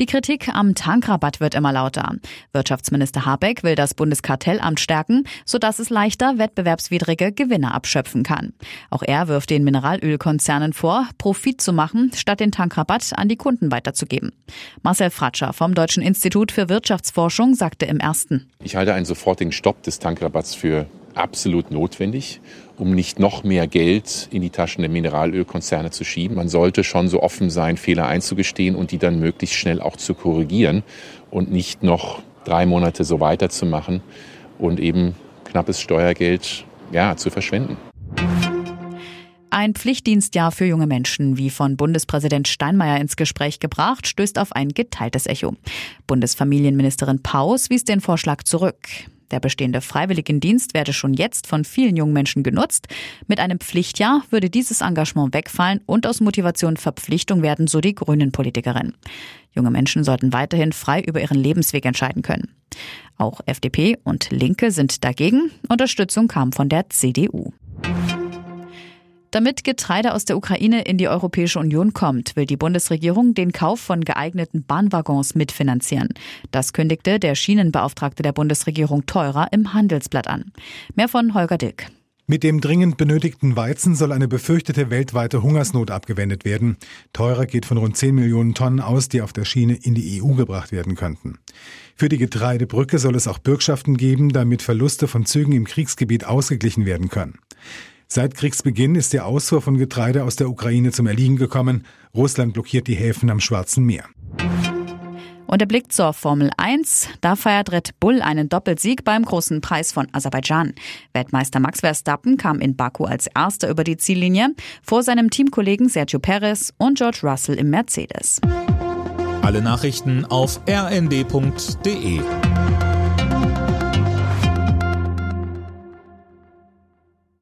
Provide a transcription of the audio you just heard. Die Kritik am Tankrabatt wird immer lauter. Wirtschaftsminister Habeck will das Bundeskartellamt stärken, sodass es leichter wettbewerbswidrige Gewinne abschöpfen kann. Auch er wirft den Mineralölkonzernen vor, Profit zu machen, statt den Tankrabatt an die Kunden weiterzugeben. Marcel Fratscher vom Deutschen Institut für Wirtschaftsforschung sagte im Ersten: Ich halte einen sofortigen Stopp des Tankrabatts für absolut notwendig, um nicht noch mehr Geld in die Taschen der Mineralölkonzerne zu schieben. Man sollte schon so offen sein, Fehler einzugestehen und die dann möglichst schnell auch zu korrigieren und nicht noch 3 Monate so weiterzumachen und eben knappes Steuergeld, zu verschwenden. Ein Pflichtdienstjahr für junge Menschen, wie von Bundespräsident Steinmeier ins Gespräch gebracht, stößt auf ein geteiltes Echo. Bundesfamilienministerin Paus wies den Vorschlag zurück. Der bestehende Freiwilligendienst werde schon jetzt von vielen jungen Menschen genutzt. Mit einem Pflichtjahr würde dieses Engagement wegfallen und aus Motivation Verpflichtung werden, so die Grünen-Politikerin. Junge Menschen sollten weiterhin frei über ihren Lebensweg entscheiden können. Auch FDP und Linke sind dagegen. Unterstützung kam von der CDU. Damit Getreide aus der Ukraine in die Europäische Union kommt, will die Bundesregierung den Kauf von geeigneten Bahnwaggons mitfinanzieren. Das kündigte der Schienenbeauftragte der Bundesregierung Theurer im Handelsblatt an. Mehr von Holger Dick. Mit dem dringend benötigten Weizen soll eine befürchtete weltweite Hungersnot abgewendet werden. Theurer geht von rund 10 Millionen Tonnen aus, die auf der Schiene in die EU gebracht werden könnten. Für die Getreidebrücke soll es auch Bürgschaften geben, damit Verluste von Zügen im Kriegsgebiet ausgeglichen werden können. Seit Kriegsbeginn ist der Ausfuhr von Getreide aus der Ukraine zum Erliegen gekommen. Russland blockiert die Häfen am Schwarzen Meer. Und der Blick zur Formel 1. Da feiert Red Bull einen Doppelsieg beim großen Preis von Aserbaidschan. Weltmeister Max Verstappen kam in Baku als Erster über die Ziellinie vor seinem Teamkollegen Sergio Perez und George Russell im Mercedes. Alle Nachrichten auf rnd.de.